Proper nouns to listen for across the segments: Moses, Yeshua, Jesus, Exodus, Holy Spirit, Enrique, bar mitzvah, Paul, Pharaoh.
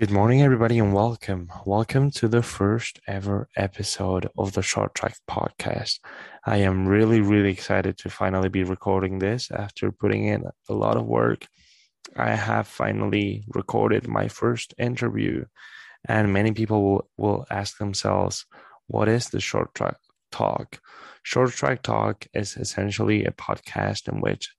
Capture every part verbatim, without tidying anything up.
Good morning, everybody, and welcome. Welcome to the first ever episode of the Short Track Podcast. I am really, really excited to finally be recording this after putting in a lot of work. I have finally recorded my first interview, and many people will, will ask themselves, what is the Short Track Talk? Short Track Talk is essentially a podcast in which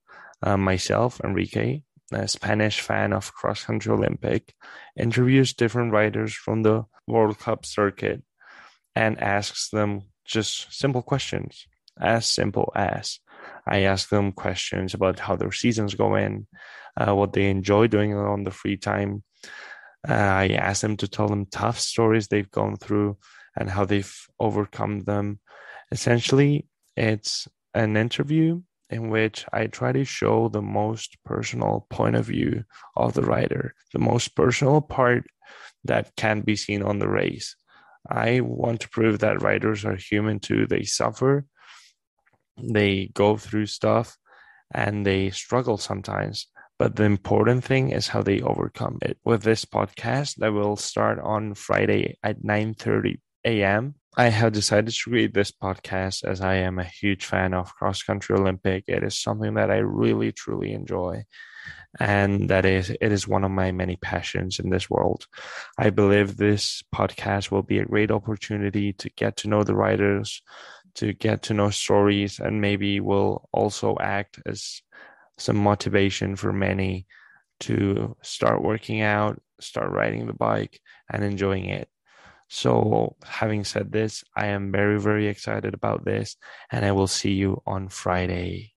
uh, myself, Enrique, a Spanish fan of cross-country Olympic, interviews different riders from the World Cup circuit and asks them just simple questions, as simple as I ask them questions about how their seasons go in, uh, what they enjoy doing on the free time. Uh, I ask them to tell them tough stories they've gone through and how they've overcome them. Essentially, it's an interview in which I try to show the most personal point of view of the rider, the most personal part that can be seen on the race. I want to prove that riders are human too. They suffer, they go through stuff, and they struggle sometimes. But the important thing is how they overcome it. With this podcast that will start on Friday at nine thirty a.m., I have decided to create this podcast as I am a huge fan of cross-country Olympic. It is something that I really, truly enjoy, and that is it is one of my many passions in this world. I believe this podcast will be a great opportunity to get to know the riders, to get to know stories, and maybe will also act as some motivation for many to start working out, start riding the bike, and enjoying it. So having said this, I am very, very excited about this, and I will see you on Friday.